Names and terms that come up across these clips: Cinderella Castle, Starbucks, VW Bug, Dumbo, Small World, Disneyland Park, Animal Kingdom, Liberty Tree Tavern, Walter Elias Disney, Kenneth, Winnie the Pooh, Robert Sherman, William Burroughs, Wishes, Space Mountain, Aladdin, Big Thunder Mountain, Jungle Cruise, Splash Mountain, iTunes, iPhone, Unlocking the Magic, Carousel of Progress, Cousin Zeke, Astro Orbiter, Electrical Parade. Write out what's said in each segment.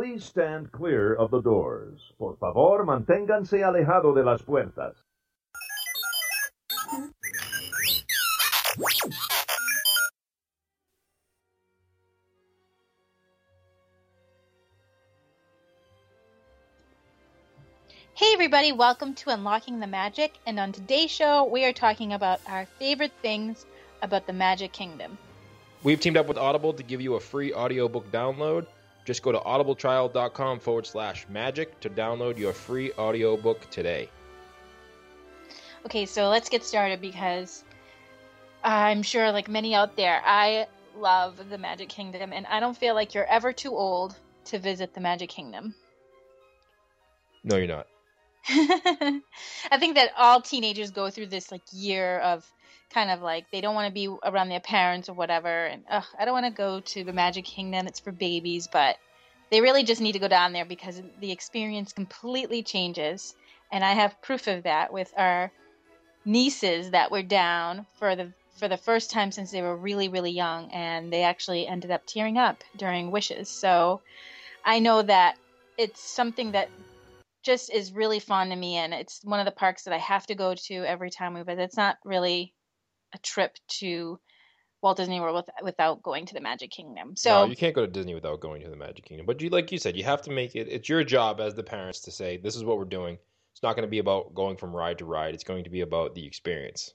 Please stand clear of the doors. Por favor, manténganse alejado de las puertas. Hey everybody, welcome to Unlocking the Magic, and on today's show we are talking about our favorite things about the Magic Kingdom. We've teamed up with Audible to give you a free audiobook download. Just go to audibletrial.com/magic to download your free audiobook today. Okay, so let's get started because I'm sure, like many out there, I love the Magic Kingdom, and I don't feel like you're ever too old to visit the Magic Kingdom. No, you're not. I think that all teenagers go through this like year of kind of like they don't want to be around their parents or whatever, and I don't want to go to the Magic Kingdom, it's for babies, but they really just need to go down there because the experience completely changes, and I have proof of that with our nieces that were down for the first time since they were really, really young, and they actually ended up tearing up during Wishes. So I know that it's something that just is really fond to me, and it's one of the parks that I have to go to every time we visit. It's not really a trip to Walt Disney World without going to the Magic Kingdom. So no, you can't go to Disney without going to the Magic Kingdom. But you, like you said, you have to make it. It's your job as the parents to say, this is what we're doing. It's not going to be about going from ride to ride. It's going to be about the experience.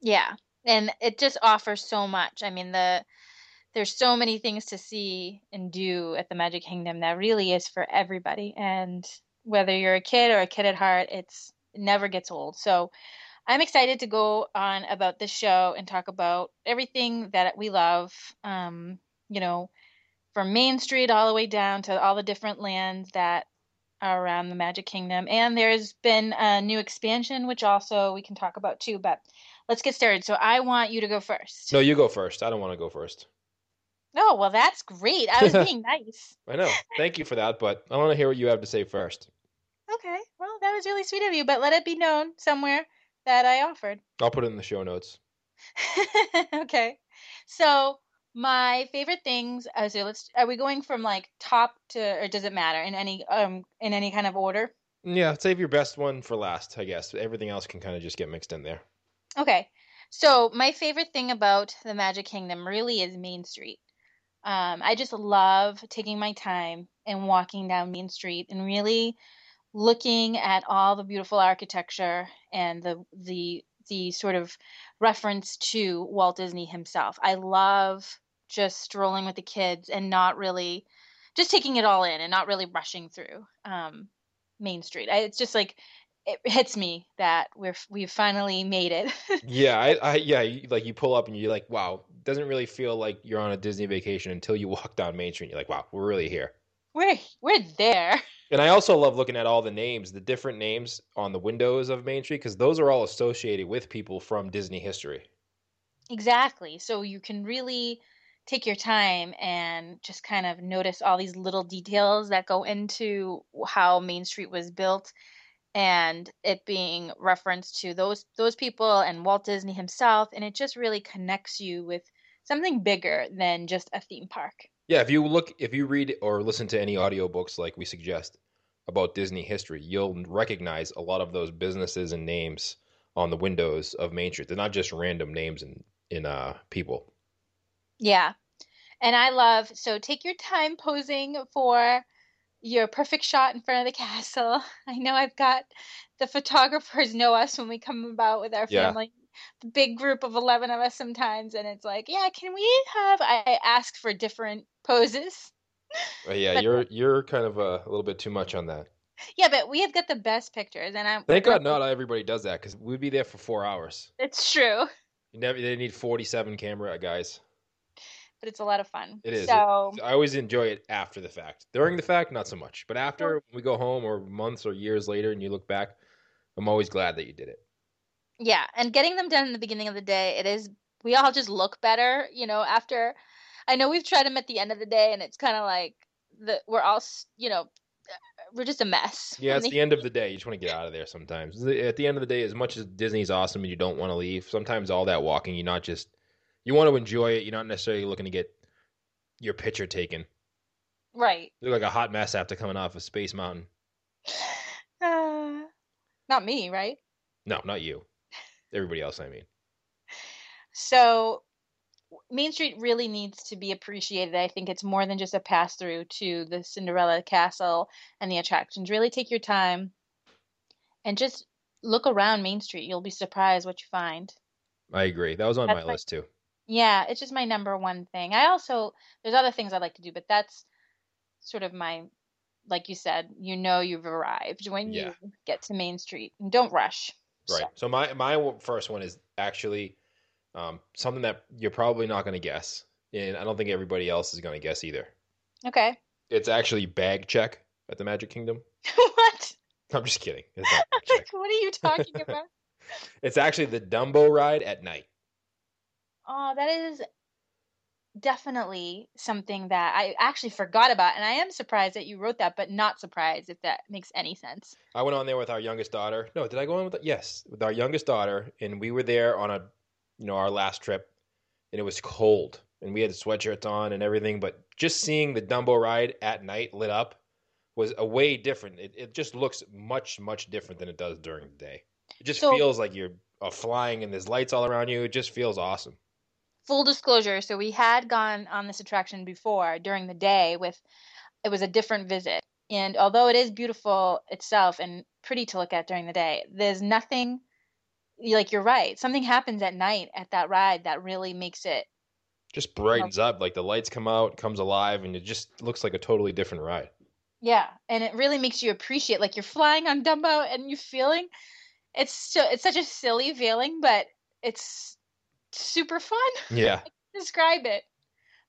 Yeah, and it just offers so much. I mean, there's so many things to see and do at the Magic Kingdom that really is for everybody. And whether you're a kid or a kid at heart, it never gets old. So I'm excited to go on about this show and talk about everything that we love, from Main Street all the way down to all the different lands that are around the Magic Kingdom. And there's been a new expansion, which also we can talk about too, but let's get started. So I want you to go first. No, you go first. I don't want to go first. Oh, well, that's great. I was being nice. I know. Thank you for that, but I want to hear what you have to say first. Okay. Well, that was really sweet of you, but let it be known somewhere that I offered. I'll put it in the show notes. Okay. So my favorite things, so are we going from like top to, or does it matter in any kind of order? Yeah. Save your best one for last, I guess. Everything else can kind of just get mixed in there. Okay. So my favorite thing about the Magic Kingdom really is Main Street. I just love taking my time and walking down Main Street and really looking at all the beautiful architecture and the sort of reference to Walt Disney himself. I love just strolling with the kids and not really just taking it all in and not really rushing through Main Street. It's just like it hits me that we've finally made it. Yeah, you pull up and you're like, wow, doesn't really feel like you're on a Disney vacation until you walk down Main Street. You're like, wow, we're really here. We're there. And I also love looking at all the names, the different names on the windows of Main Street, because those are all associated with people from Disney history. Exactly. So you can really take your time and just kind of notice all these little details that go into how Main Street was built. And it being referenced to those people and Walt Disney himself, and it just really connects you with something bigger than just a theme park. Yeah, if you read or listen to any audiobooks like we suggest about Disney history, you'll recognize a lot of those businesses and names on the windows of Main Street. They're not just random names in people. Yeah, and I love, so take your time posing for your perfect shot in front of the castle. I know I've got the photographers know us when we come about with our family, the big group of 11 of us sometimes, and it's like, yeah, can we have? I ask for different poses. Well, yeah, but you're kind of a little bit too much on that. Yeah, but we have got the best pictures, and thank God not everybody does that because we'd be there for 4 hours. It's true. They need 47 camera guys. But it's a lot of fun. It is. So I always enjoy it after the fact. During the fact, not so much. But after we go home or months or years later and you look back, I'm always glad that you did it. Yeah, and getting them done in the beginning of the day, it is – we all just look better, after – I know we've tried them at the end of the day, and it's kind of like we're all, we're just a mess. Yeah, it's the end of the day. You just want to get out of there sometimes. At the end of the day, as much as Disney's awesome and you don't want to leave, sometimes all that walking, you're not just – you want to enjoy it. You're not necessarily looking to get your picture taken. Right. You look like a hot mess after coming off of Space Mountain. Not me, right? No, not you. Everybody else, I mean. So Main Street really needs to be appreciated. I think it's more than just a pass through to the Cinderella Castle and the attractions. Really take your time and just look around Main Street. You'll be surprised what you find. I agree. That was on my list too. Yeah, it's just my number one thing. I also, there's other things I like to do, but that's sort of my, like you said, you know you've arrived when you get to Main Street. And don't rush. Right. So my first one is actually something that you're probably not going to guess, and I don't think everybody else is going to guess either. Okay. It's actually bag check at the Magic Kingdom. What? I'm just kidding. It's not bag check. What are you talking about? It's actually the Dumbo ride at night. Oh, that is definitely something that I actually forgot about, and I am surprised that you wrote that, but not surprised if that makes any sense. I went on there with our youngest daughter. No, did I go on with that? Yes, with our youngest daughter, and we were there on our last trip, and it was cold, and we had sweatshirts on and everything, but just seeing the Dumbo ride at night lit up was a way different. It just looks much, much different than it does during the day. It just feels like you're flying and there's lights all around you. It just feels awesome. Full disclosure, so we had gone on this attraction before during the day it was a different visit. And although it is beautiful itself and pretty to look at during the day, there's nothing, like you're right, something happens at night at that ride that really makes it. Just brightens up, like the lights come out, it comes alive, and it just looks like a totally different ride. Yeah, and it really makes you appreciate, like you're flying on Dumbo and you're feeling, it's such a silly feeling, but it's super fun. Yeah. I can't describe it.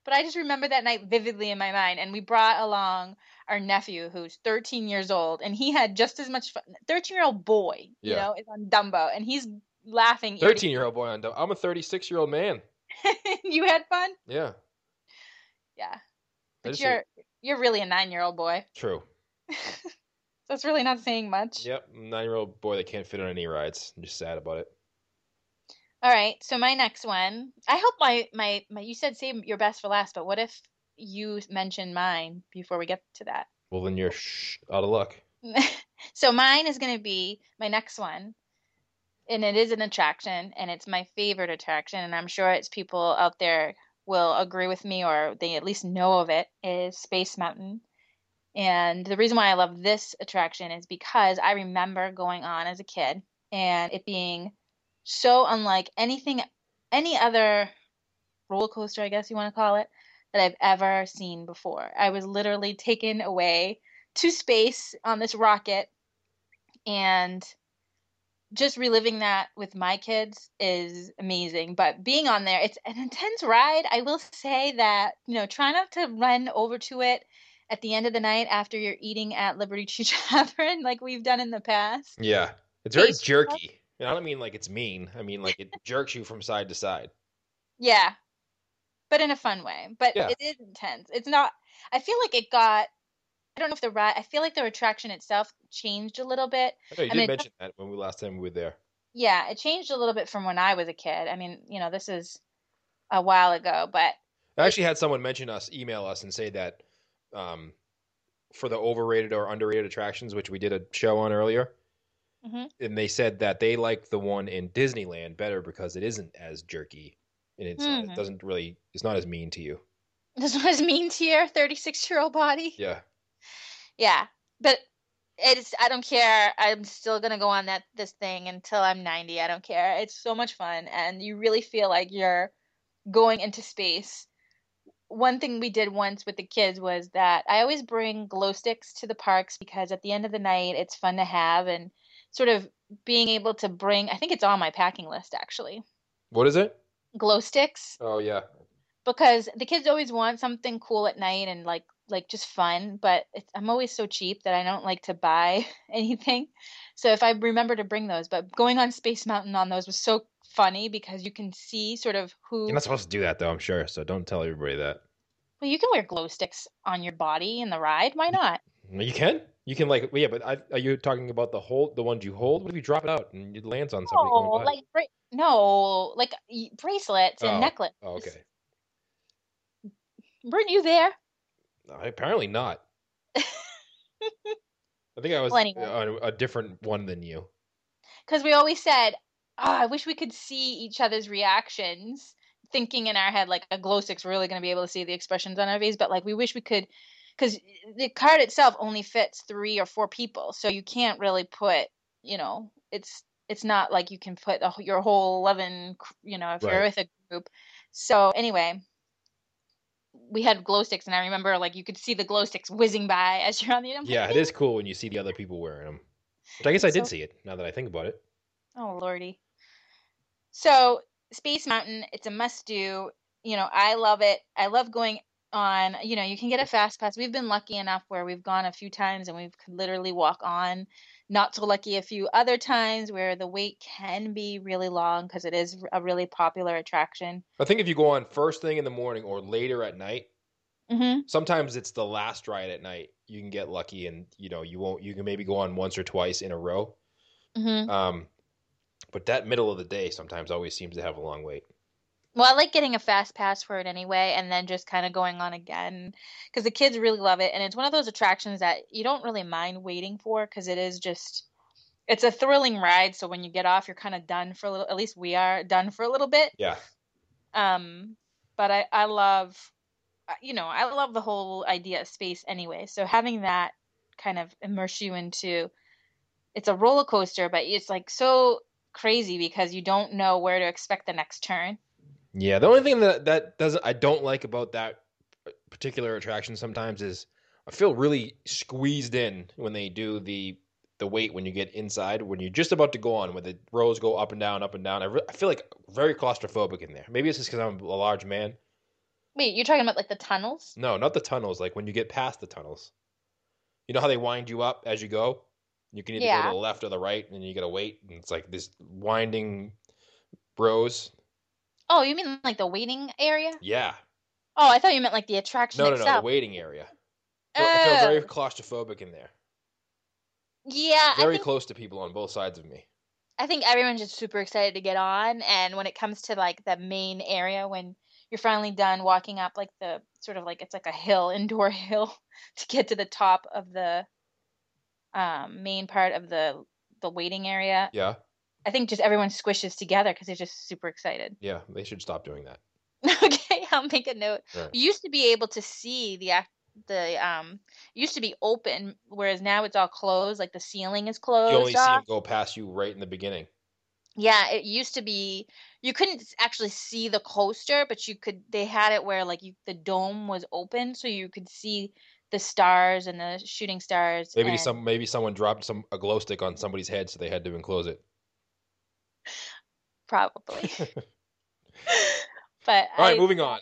But I just remember that night vividly in my mind, and we brought along our nephew who's 13 years old, and he had just as much fun. 13-year-old boy, is on Dumbo, and he's laughing. 13-year-old boy on Dumbo. I'm a 36-year-old man. You had fun? Yeah. Yeah. But you're really a 9-year-old boy. True. That's really not saying much. Yep, 9-year-old boy that can't fit on any rides. I'm just sad about it. All right, so my next one. I hope my you said save your best for last, but what if you mention mine before we get to that? Well, then you're out of luck. So mine is going to be my next one, and it is an attraction, and it's my favorite attraction, and I'm sure it's people out there will agree with me or they at least know of it, is Space Mountain. And the reason why I love this attraction is because I remember going on as a kid and it being so unlike any other roller coaster, I guess you want to call it, that I've ever seen before. I was literally taken away to space on this rocket, and just reliving that with my kids is amazing. But being on there, it's an intense ride. I will say that, try not to run over to it at the end of the night after you're eating at Liberty Tree Tavern like we've done in the past. Yeah. It's very jerky. And I don't mean like it's mean. I mean like it jerks you from side to side. Yeah. But in a fun way. But It is intense. It's not – I feel like it got – I don't know if the ride – I feel like the attraction itself changed a little bit. Okay, you did mention that when last time we were there. Yeah. It changed a little bit from when I was a kid. I mean, this is a while ago, but – I actually had someone email us and say that for the overrated or underrated attractions, which we did a show on earlier. Mm-hmm. And they said that they like the one in Disneyland better because it isn't as jerky, and it doesn't really. It's not as mean to you. It's not as mean to your 36-year-old body. Yeah. Yeah, but it's. I don't care. I'm still gonna go on this thing until I'm 90. I don't care. It's so much fun, and you really feel like you're going into space. One thing we did once with the kids was that I always bring glow sticks to the parks because at the end of the night it's fun to have and. Sort of being able to bring, I think it's on my packing list, actually. What is it? Glow sticks. Oh, yeah. Because the kids always want something cool at night and like just fun, but I'm always so cheap that I don't like to buy anything. So if I remember to bring those, but going on Space Mountain on those was so funny because you can see sort of who. You're not supposed to do that, though, I'm sure, so don't tell everybody that. Well, you can wear glow sticks on your body in the ride. Why not? You can? You can are you talking about the ones you hold? What if you drop it out and it lands on somebody? No, like bracelets and necklaces. Oh, okay. Weren't you there? Apparently not. I think I was on a different one than you. Because we always said, oh, I wish we could see each other's reactions, thinking in our head, like, a glow stick's really going to be able to see the expressions on our face. But, like, we wish we could, because the card itself only fits 3 or 4 people. So you can't really put, you know, it's not like you can put your whole 11, you know, if right. you're with a group. So anyway, we had glow sticks, and I remember, like, you could see the glow sticks whizzing by as you're on the end. Yeah, it is cool when you see the other people wearing them. But I guess I did see it, now that I think about it. Oh, Lordy. So Space Mountain, it's a must-do. You know, I love it. I love going on. You know, you can get a fast pass. We've been lucky enough where we've gone a few times, and we could literally walk on. Not so lucky a few other times where the wait can be really long because it is a really popular attraction. I think if you go on first thing in the morning or later at night, mm-hmm. sometimes it's the last ride at night. You can get lucky, and you know you won't. You can maybe go on once or twice in a row. Mm-hmm. But that middle of the day sometimes always seems to have a long wait. Well, I like getting a fast pass for it anyway, and then just kind of going on again because the kids really love it. And it's one of those attractions that you don't really mind waiting for because it is just – it's a thrilling ride. So when you get off, you're kind of done for a little – at least we are done for a little bit. Yeah. But I love – you know, I love the whole idea of space anyway. So having that kind of immerse you into – it's a roller coaster, but it's like so – crazy because you don't know where to expect the next turn. Yeah, the only thing that doesn't I don't like about that particular attraction sometimes is I feel really squeezed in when they do the wait when you get inside when you're just about to go on where the rows go up and down, up and down. I feel like very claustrophobic in there. Maybe it's just because I'm a large man. Wait, you're talking about like the tunnels? No, not the tunnels. Like when you get past the tunnels, you know how they wind you up as you go. You can either go to the left or the right, and you got to wait. And it's like this winding rows. Oh, you mean like the waiting area? Yeah. Oh, I thought you meant like the attraction itself. No, the waiting area. Oh. I feel very claustrophobic in there. Yeah. Very close to people on both sides of me. I think everyone's just super excited to get on. And when it comes to like the main area, when you're finally done walking up like the sort of like it's like a hill, indoor hill to get to the top of the main part of the waiting area. Yeah. I think just everyone squishes together because they're just super excited. Yeah, they should stop doing that. Okay, I'll make a note. Right. You used to be able to see it used to be open, whereas now it's all closed, like the ceiling is closed. You only see it go past you right in the beginning. Yeah, it used to be you couldn't actually see the coaster, but you could they had it where like the dome was open so you could see the stars and the shooting stars. Maybe someone dropped a glow stick on somebody's head, so they had to enclose it. Probably. But all right, moving on.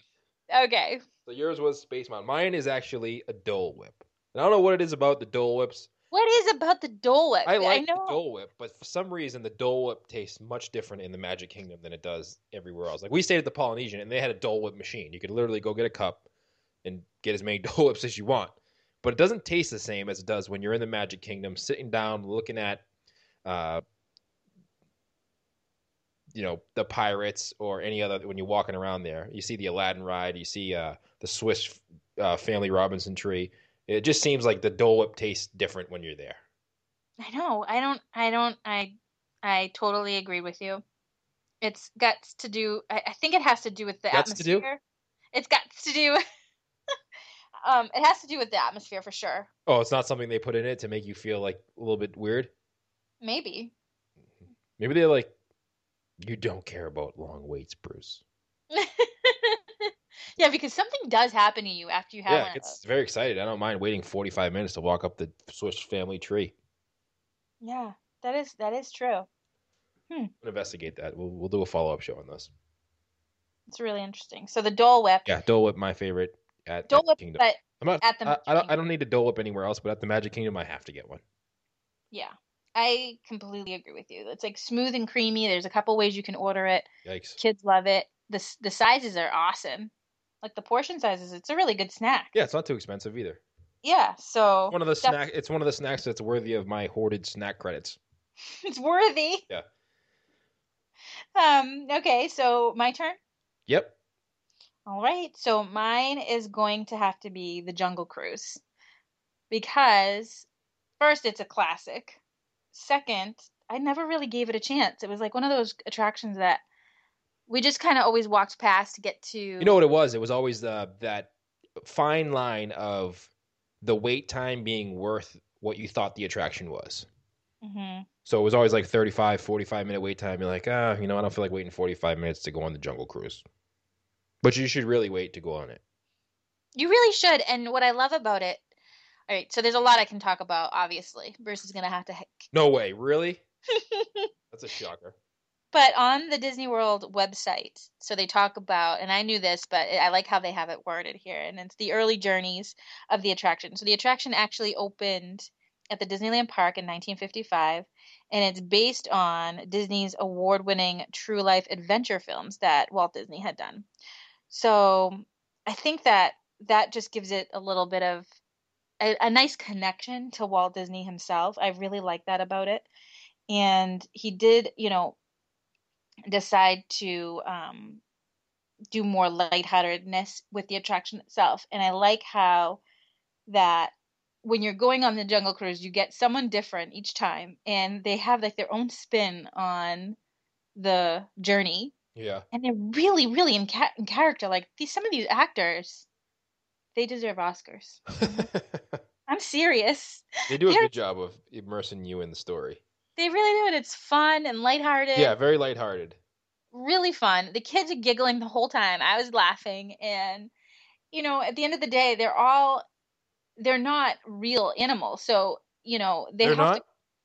Okay. So yours was Space Mountain. Mine is actually a Dole Whip. And I don't know what it is about the Dole Whips. What is about the Dole Whip? I know the Dole Whip, but for some reason the Dole Whip tastes much different in the Magic Kingdom than it does everywhere else. Like we stayed at the Polynesian, and they had a Dole Whip machine. You could literally go get a cup and get as many Dole Whips as you want. But it doesn't taste the same as it does when you're in the Magic Kingdom, sitting down, looking at, you know, the Pirates or any other, when you're walking around there. You see the Aladdin ride. You see the Swiss Family Robinson tree. It just seems like the Dole Whip tastes different when you're there. I know. I totally agree with you. It's got to do, I think it has to do with the atmosphere. It's got to do it has to do with the atmosphere for sure. Oh, it's not something they put in it to make you feel like a little bit weird? Maybe they're like, you don't care about long waits, Bruce. Yeah, because something does happen to you after you have one of those. It's very exciting. I don't mind waiting 45 minutes to walk up the Swiss family tree. Yeah, that is true. We'll investigate that. We'll do a follow-up show on this. It's really interesting. So the Dole Whip. Yeah, Dole Whip, my favorite at Dole Whip, Kingdom. But I'm not, at the Magic Kingdom. I don't need a Dole Whip anywhere else, but at the Magic Kingdom, I have to get one. Yeah, I completely agree with you. It's like smooth and creamy. There's a couple ways you can order it. Yikes. Kids love it. The sizes are awesome. Like the portion sizes, it's a really good snack. Yeah, it's not too expensive either. Yeah, so it's one of the snacks that's worthy of my hoarded snack credits. It's worthy. Yeah. Okay, so my turn. Yep. All right. So mine is going to have to be the Jungle Cruise because first, it's a classic. Second, I never really gave it a chance. It was like one of those attractions that we just kind of always walked past to get to. You know what it was? It was always that fine line of the wait time being worth what you thought the attraction was. Mm-hmm. So it was always like 35, 45-minute wait time. You're like, I don't feel like waiting 45 minutes to go on the Jungle Cruise. But you should really wait to go on it. You really should. And what I love about it, all right, so there's a lot I can talk about, obviously. Bruce is going to have to... No way, really? That's a shocker. But on the Disney World website, so they talk about, and I knew this, but I like how they have it worded here, and it's the early journeys of the attraction. So the attraction actually opened at the Disneyland Park in 1955, and it's based on Disney's award-winning true life adventure films that Walt Disney had done. So I think that just gives it a little bit of a nice connection to Walt Disney himself. I really like that about it. And he did, decide to do more lightheartedness with the attraction itself. And I like how that when you're going on the Jungle Cruise, you get someone different each time. And they have like their own spin on the journey. Yeah. And they're really, really in character. Like some of these actors... They deserve Oscars. I'm serious. They do a good job of immersing you in the story. They really do, and it's fun and lighthearted. Yeah, very lighthearted. Really fun. The kids are giggling the whole time. I was laughing, and at the end of the day, they're not real animals. So they're not.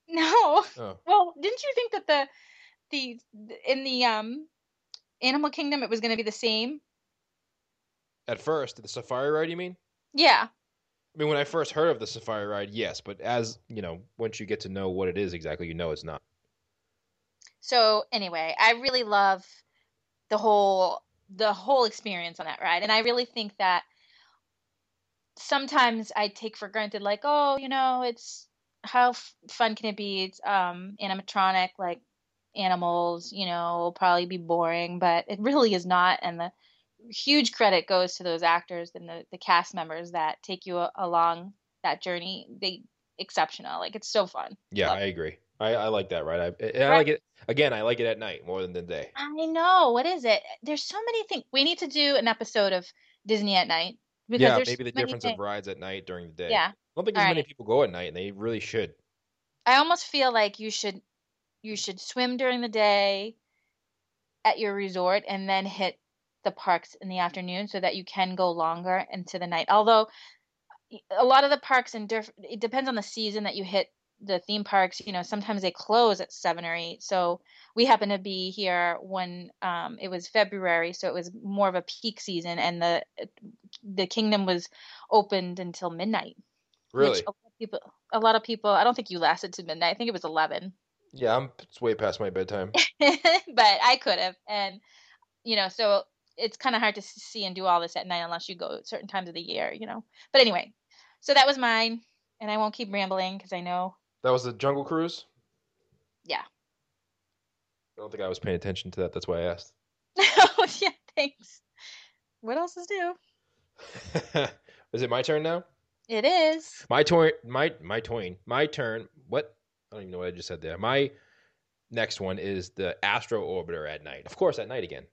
No. Oh. Well, didn't you think that the in the Animal Kingdom it was going to be the same? At first, the safari ride, you mean? Yeah. I mean, when I first heard of the safari ride, yes. But as, once you get to know what it is exactly, it's not. So anyway, I really love the whole experience on that ride. And I really think that sometimes I take for granted, like, it's how fun can it be? It's animatronic, like animals, will probably be boring. But it really is not. And the huge credit goes to those actors and the cast members that take you along that journey. They exceptional. Like, it's so fun. Yeah, I agree. I like that, right? I like it. Again, I like it at night more than the day. I know. What is it? There's so many things. We need to do an episode of Disney at night. Because yeah, maybe the difference of rides at night during the day. Yeah. I don't think as many people go at night, and they really should. I almost feel like you should swim during the day at your resort and then hit the parks in the afternoon so that you can go longer into the night. Although a lot of the parks it depends on the season that you hit the theme parks, sometimes they close at 7 or 8. So we happened to be here when it was February. So it was more of a peak season, and the kingdom was opened until midnight. Really? Which a lot of people, I don't think you lasted to midnight. I think it was 11. Yeah. It's way past my bedtime, but I could have. And so it's kind of hard to see and do all this at night unless you go at certain times of the year, But anyway, so that was mine, and I won't keep rambling because I know. That was the Jungle Cruise? Yeah. I don't think I was paying attention to that. That's why I asked. Oh, yeah, thanks. What else is new? Is it my turn now? It is. My turn. What? I don't even know what I just said there. My next one is the Astro Orbiter at night. Of course, at night again.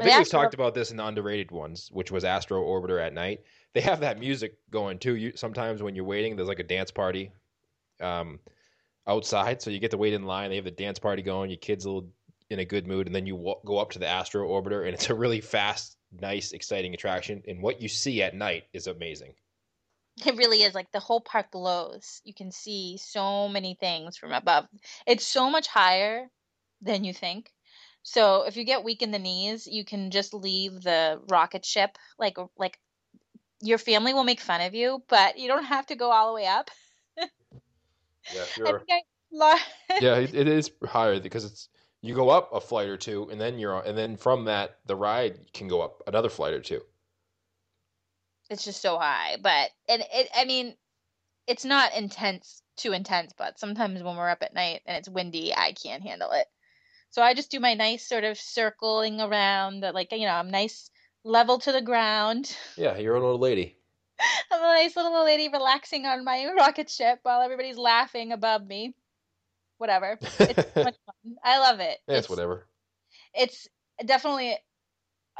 I think we've talked about this in the underrated ones, which was Astro Orbiter at night. They have that music going, too. Sometimes when you're waiting, there's like a dance party outside. So you get to wait in line. They have the dance party going. Your kid's a little in a good mood. And then you go up to the Astro Orbiter. And it's a really fast, nice, exciting attraction. And what you see at night is amazing. It really is. Like, the whole park glows. You can see so many things from above. It's so much higher than you think. So if you get weak in the knees, you can just leave the rocket ship. Like your family will make fun of you, but you don't have to go all the way up. Yeah, it is higher because you go up a flight or two, and then from that the ride can go up another flight or two. It's just so high, but it's not too intense. But sometimes when we're up at night and it's windy, I can't handle it. So I just do my nice sort of circling around, I'm nice level to the ground. Yeah, your own old lady. I'm a nice little old lady relaxing on my rocket ship while everybody's laughing above me. Whatever. It's so much fun. I love it. Yeah, it's whatever. It's definitely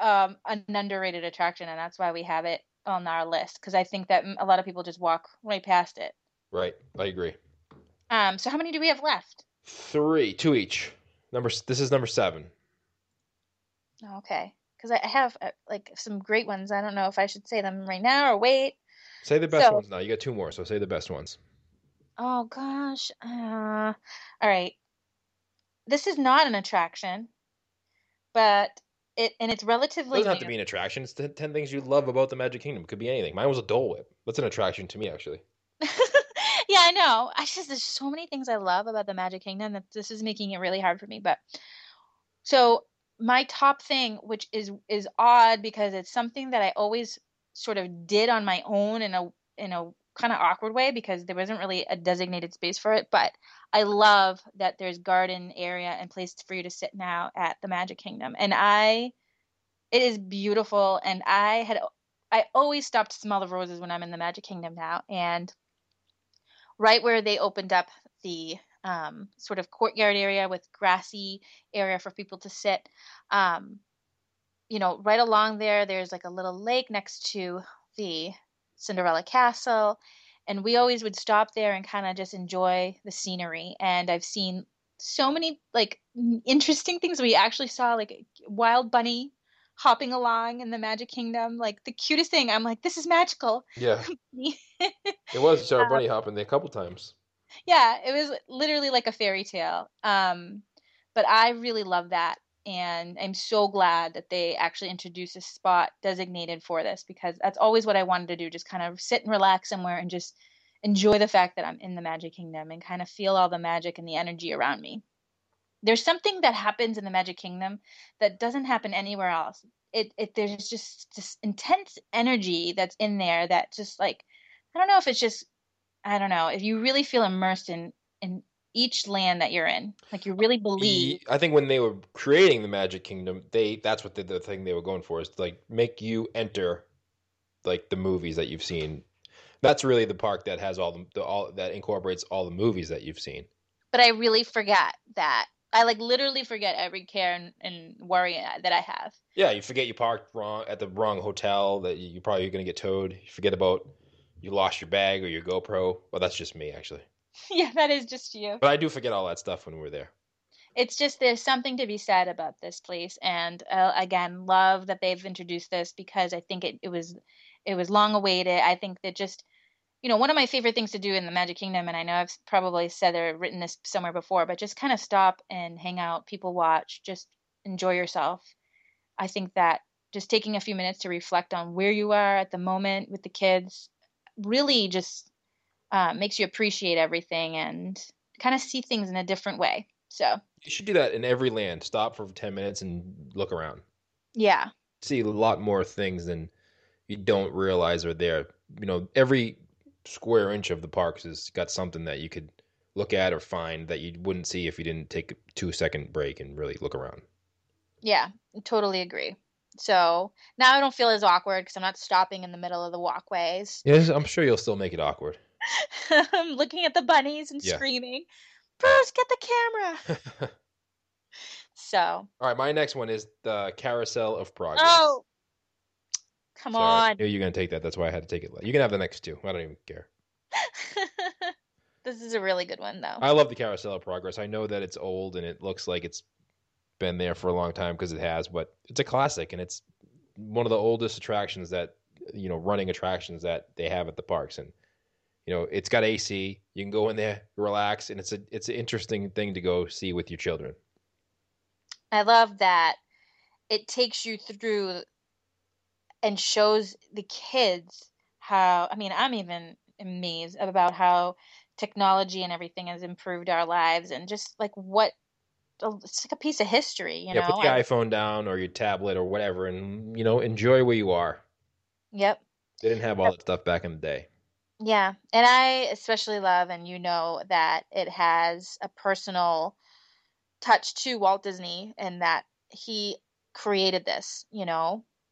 an underrated attraction, and that's why we have it on our list, because I think that a lot of people just walk right past it. Right. I agree. So how many do we have left? 3. 2 each. This is number 7. Okay. Because I have some great ones. I don't know if I should say them right now or wait. Say the best ones now. You got 2 more, so say the best ones. Oh, gosh. All right. This is not an attraction, but it's relatively... It doesn't have to be an attraction. It's 10 things you love about the Magic Kingdom. It could be anything. Mine was a Dole Whip. That's an attraction to me, actually. Yeah, I know. There's so many things I love about the Magic Kingdom that this is making it really hard for me. But so my top thing, which is odd because it's something that I always sort of did on my own in a kind of awkward way because there wasn't really a designated space for it. But I love that there's garden area and place for you to sit now at the Magic Kingdom. And it is beautiful. And I always stop to smell the roses when I'm in the Magic Kingdom now. And right where they opened up the sort of courtyard area with grassy area for people to sit, right along there, there's like a little lake next to the Cinderella Castle. And we always would stop there and kind of just enjoy the scenery. And I've seen so many interesting things. We actually saw a wild bunny hopping along in the Magic Kingdom, the cutest thing. I'm like, this is magical. Yeah. It was. You saw a bunny hopping there a couple times. Yeah, it was literally like a fairy tale. But I really love that, and I'm so glad that they actually introduced a spot designated for this, because that's always what I wanted to do, just kind of sit and relax somewhere and just enjoy the fact that I'm in the Magic Kingdom and kind of feel all the magic and the energy around me. There's something that happens in the Magic Kingdom that doesn't happen anywhere else. There's just this intense energy that's in there that just I don't know if you really feel immersed in each land that you're in. You really believe. I think when they were creating the Magic Kingdom, that's what the thing they were going for is to make you enter the movies that you've seen. That's really the park that has all that incorporates all the movies that you've seen. But I really forget that. I literally forget every care and worry that I have. Yeah, you forget you parked wrong at the wrong hotel, that you're probably going to get towed. You forget about you lost your bag or your GoPro. Well, that's just me, actually. Yeah, that is just you. But I do forget all that stuff when we're there. It's just there's something to be said about this place. And again, love that they've introduced this because I think it was long awaited. I think that just... one of my favorite things to do in the Magic Kingdom, and I know I've probably said or written this somewhere before, but just kind of stop and hang out, people watch, just enjoy yourself. I think that just taking a few minutes to reflect on where you are at the moment with the kids really just makes you appreciate everything and kind of see things in a different way. So you should do that in every land. Stop for 10 minutes and look around. Yeah. See a lot more things than you don't realize are there. Every square inch of the parks has got something that you could look at or find that you wouldn't see if you didn't take a 2-second break and really look around. Yeah, totally agree. So now I don't feel as awkward because I'm not stopping in the middle of the walkways. Yes, I'm sure you'll still make it awkward. I'm looking at the bunnies and screaming, Bruce, get the camera. So. All right, my next one is the Carousel of Progress. Oh. Come on. I knew you were going to take that. That's why I had to take it. You can have the next 2. I don't even care. This is a really good one, though. I love the Carousel of Progress. I know that it's old and it looks like it's been there for a long time because it has, but it's a classic and it's one of the oldest attractions that, running attractions that they have at the parks. And, it's got AC. You can go in there, relax, and it's an interesting thing to go see with your children. I love that it takes you through and shows the kids how, I'm even amazed about how technology and everything has improved our lives and just it's like a piece of history, you know? Yeah, put the iPhone down or your tablet or whatever and, enjoy where you are. Yep. They didn't have all that stuff back in the day. Yeah. And I especially love, and that it has a personal touch to Walt Disney and that he created this,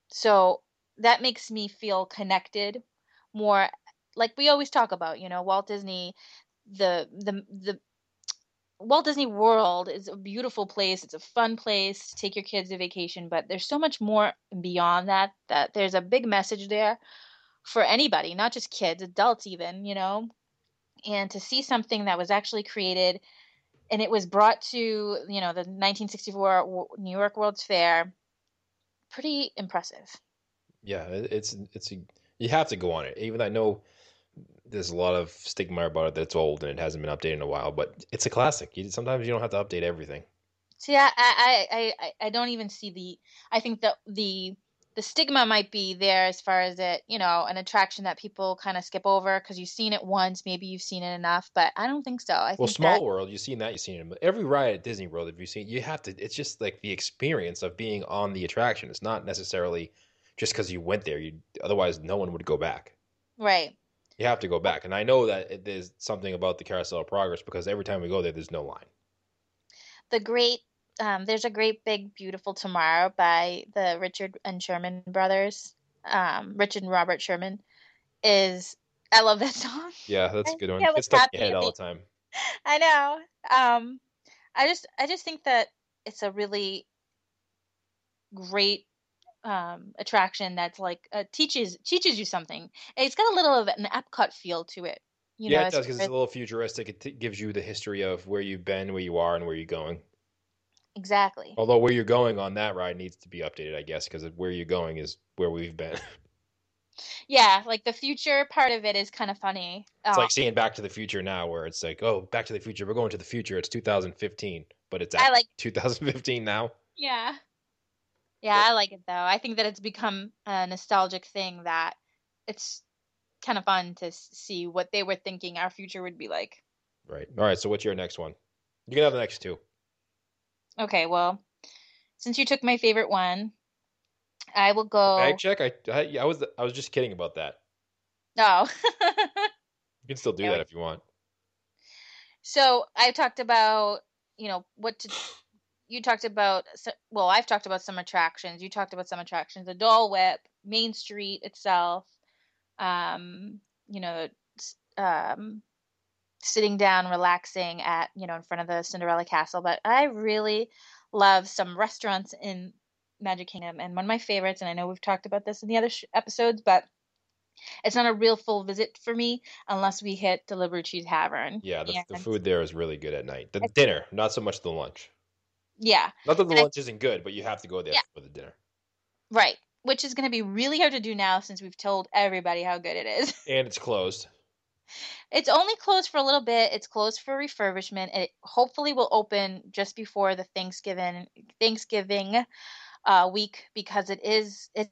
So that makes me feel connected more. Like we always talk about, you know, Walt Disney, the Walt Disney World is a beautiful place. It's a fun place to take your kids to vacation, but there's so much more beyond that, that there's a big message there for anybody, not just kids, adults even, you know, and to see something that was actually created and it was brought to, you know, the 1964 New York World's Fair. Pretty impressive. Yeah, you have to go on it. Even I know there's a lot of stigma about it that's old and it hasn't been updated in a while, but it's a classic. Sometimes you don't have to update everything. See, I don't even see I think that the stigma might be there as far as it, you know, an attraction that people kind of skip over because you've seen it once, maybe you've seen it enough, but I don't think so. Small World, you've seen it. But every ride at Disney World, if you've seen, you have to. It's just like the experience of being on the attraction. It's not necessarily just because you went there. Otherwise, no one would go back. Right. You have to go back. And I know that there's something about the Carousel of Progress because every time we go there, there's no line. There's a great big beautiful tomorrow by the Richard and Sherman brothers. Richard and Robert Sherman I love that song. Yeah, that's a good one. It stuck in your head all the time. I know. I just think that it's a really great attraction that's like teaches you something. It's got a little of an Epcot feel to it. It does because it's a little futuristic. It gives you the history of where you've been, where you are, and where you're going. Exactly. Although where you're going on that ride needs to be updated, I guess, because where you're going is where we've been. Yeah, like the future part of it is kind of funny. It's like seeing Back to the Future now, where it's like, oh, Back to the Future, we're going to the future. It's 2015, but it's 2015 now. Yeah. Yeah, I like it, though. I think that it's become a nostalgic thing that it's kind of fun to see what they were thinking our future would be like. Right. All right, so what's your next one? You can have the next two. Okay, well, since you took my favorite one, I will go... Bag check? I was just kidding about that. Oh. You can still do that if you want. So I talked about, I've talked about some attractions. You talked about some attractions. The Dole Whip, Main Street itself, sitting down, relaxing at, in front of the Cinderella Castle. But I really love some restaurants in Magic Kingdom. And one of my favorites, and I know we've talked about this in the other episodes, but it's not a real full visit for me unless we hit the Liberty Tree Tavern. Yeah, the food there is really good at night. The dinner, not so much the lunch. Yeah. Not that the lunch isn't good, but you have to go there for the dinner. Right. Which is going to be really hard to do now since we've told everybody how good it is. And it's closed. It's only closed for a little bit. It's closed for refurbishment. It hopefully will open just before the Thanksgiving week because it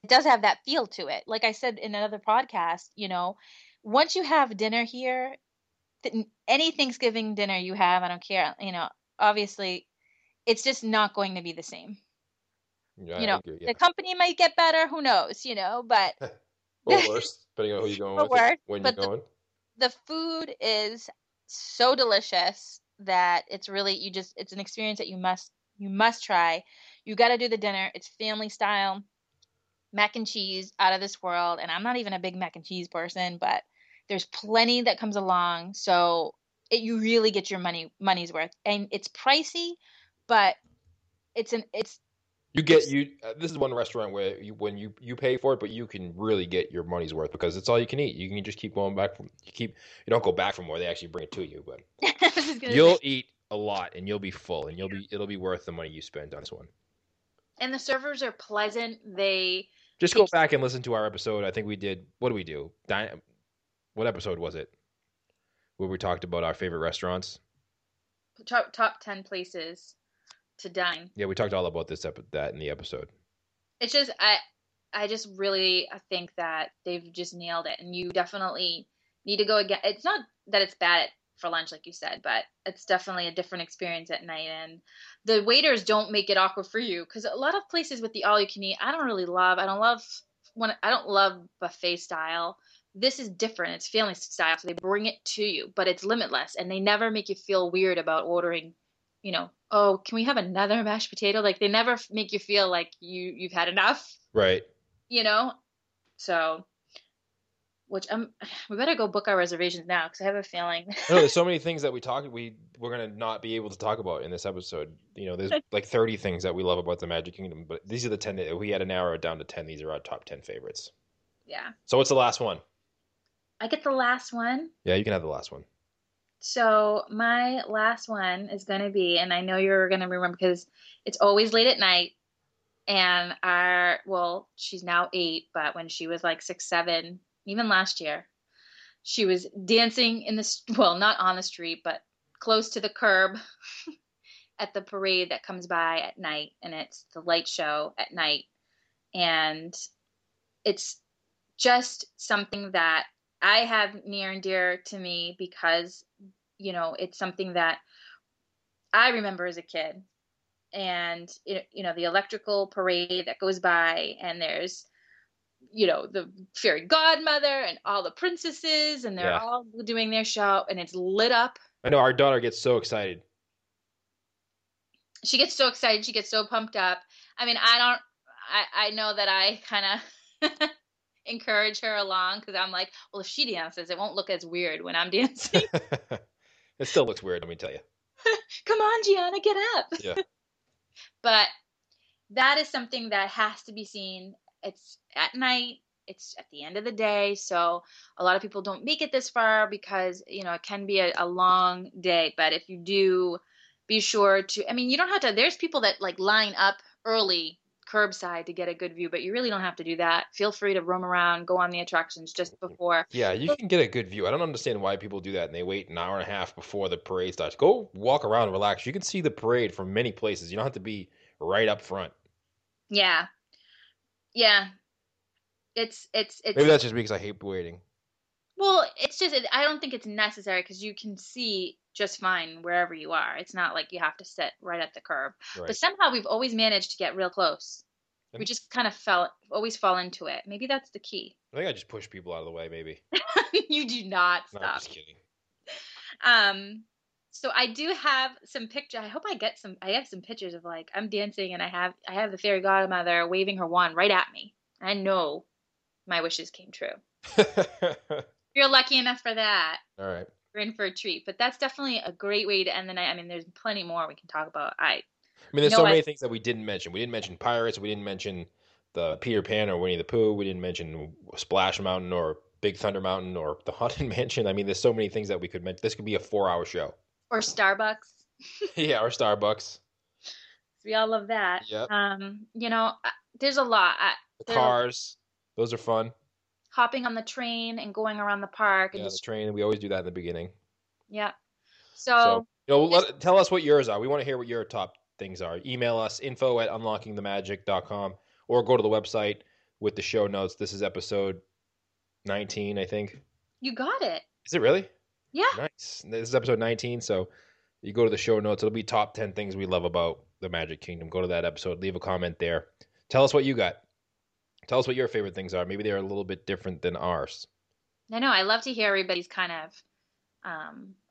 does have that feel to it. Like I said in another podcast, once you have dinner here, any Thanksgiving dinner you have, I don't care, obviously it's just not going to be the same. Yeah, I agree, yeah. The company might get better, who knows, but or worse, depending on who you're going with, worse, when you're going. The food is so delicious that it's really it's an experience that you must try. You got to do the dinner. It's family style mac and cheese out of this world, and I'm not even a big mac and cheese person, but there's plenty that comes along, so you really get your money's worth. And it's pricey, but this is one restaurant where you pay for it, but you can really get your money's worth because it's all you can eat. You can just keep going back you don't go back for more. They actually bring it to you, but you'll eat a lot and you'll be full and it'll be worth the money you spend on this one. And the servers are pleasant. They just go back and listen to our episode. I think we did. What do we do? What episode was it? Where we talked about our favorite restaurants. Top 10 places to dine. Yeah, we talked all about that in the episode. It's just I just really think that they've just nailed it, and you definitely need to go again. It's not that it's bad for lunch, like you said, but it's definitely a different experience at night, and the waiters don't make it awkward for you because a lot of places with the all you can eat, I don't love buffet style. This is different. It's family style, so they bring it to you, but it's limitless, and they never make you feel weird about ordering. Oh, can we have another mashed potato? Like, they never make you feel like you've had enough. Right. you know? So, which we better go book our reservations now because I have a feeling. No, there's so many things that we're going to not be able to talk about in this episode. You know, there's like 30 things that we love about the Magic Kingdom, but these are the 10 that we had to narrow it down to 10. These are our top 10 favorites. Yeah. So what's the last one? I get the last one. Yeah, you can have the last one. So my last one is going to be, and I know you're going to remember because it's always late at night. And well, she's now 8, but when she was like 6, 7, even last year, she was dancing in the, well, not on the street, but close to the curb at the parade that comes by at night. And it's the light show at night. And it's just something that I have near and dear to me because, you know, it's something that I remember as a kid. And, you know, the electrical parade that goes by, and there's, you know, the fairy godmother and all the princesses, and they're all doing their show, and it's lit up. I know our daughter gets so excited. She gets so excited. She gets so pumped up. I mean, I know that I kind of encourage her along because I'm like, well, if she dances, it won't look as weird when I'm dancing. It still looks weird, let me tell you. Come on, Gianna, get up. Yeah. But that is something that has to be seen. It's at night. It's at the end of the day. So a lot of people don't make it this far because, you know, it can be a long day. But if you do, be sure to – I mean, you don't have to – there's people that, like, line up early curbside to get a good view, but you really don't have to do that. Feel free to roam around, go on the attractions just before. Yeah, you can get a good view. I don't understand why people do that and they wait an hour and a half before the parade starts. Go walk around, relax. You can see the parade from many places. You don't have to be right up front. Yeah. Yeah. It's maybe that's just because I hate waiting. Well, it's just I don't think it's necessary because you can see just fine wherever you are. It's not like you have to sit right at the curb. Right. But somehow we've always managed to get real close. And we just kind of always fall into it. Maybe that's the key. I think I just push people out of the way, maybe. You do not stop. No, I'm just kidding. So I do have some pictures. I hope I have some pictures of like I'm dancing and I have the fairy godmother waving her wand right at me. I know my wishes came true. You're lucky enough for that. All right. You're in for a treat. But that's definitely a great way to end the night. I mean, there's plenty more we can talk about. I mean, there's so many things that we didn't mention. We didn't mention Pirates. We didn't mention the Peter Pan or Winnie the Pooh. We didn't mention Splash Mountain or Big Thunder Mountain or the Haunted Mansion. I mean, there's so many things that we could mention. This could be a 4-hour show. Or Starbucks. Yeah, or Starbucks. We all love that. Yep. You know, there's a lot. The cars. Those are fun. Hopping on the train and going around the park. And yeah, the train. We always do that in the beginning. Yeah. So you know, tell us what yours are. We want to hear what your top things are. Email us, info@unlockingthemagic.com, or go to the website with the show notes. This is episode 19, I think. You got it. Is it really? Yeah. Nice. This is episode 19, so you go to the show notes. It'll be top 10 things we love about the Magic Kingdom. Go to that episode. Leave a comment there. Tell us what you got. Tell us what your favorite things are. Maybe they're a little bit different than ours. I know. I love to hear everybody's kind of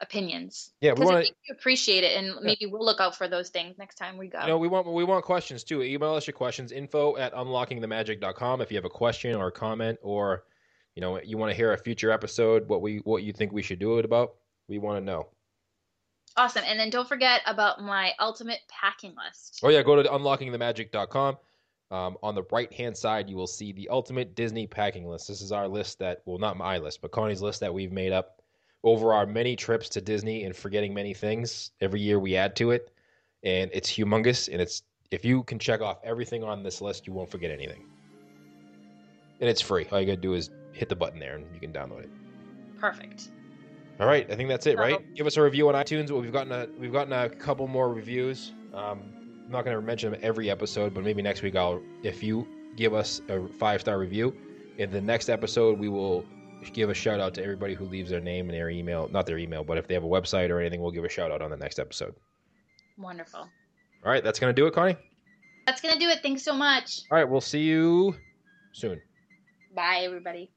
opinions. Yeah, because I think you appreciate it, and maybe we'll look out for those things next time we go. You know, we want questions too. Email us your questions, info@unlockingthemagic.com. If you have a question or a comment, or you know you want to hear a future episode, what you think we should do it about, we want to know. Awesome, and then don't forget about my ultimate packing list. Oh yeah, go to unlockingthemagic.com. On the right-hand side, you will see the ultimate Disney packing list. This is our list that, well, not my list, but Connie's list that we've made up over our many trips to Disney and forgetting many things. Every year we add to it, and it's humongous. And it's if you can check off everything on this list, you won't forget anything. And it's free. All you got to do is hit the button there, and you can download it. Perfect. All right, I think that's it, right? Give us a review on iTunes. We've gotten a couple more reviews. I'm not going to mention them every episode, but maybe next week if you give us a 5-star review, in the next episode we will give a shout out to everybody who leaves their name and their email, not their email, but if they have a website or anything, we'll give a shout out on the next episode. Wonderful. All right, that's going to do it, Connie. That's going to do it. Thanks so much. All right, we'll see you soon. Bye, everybody.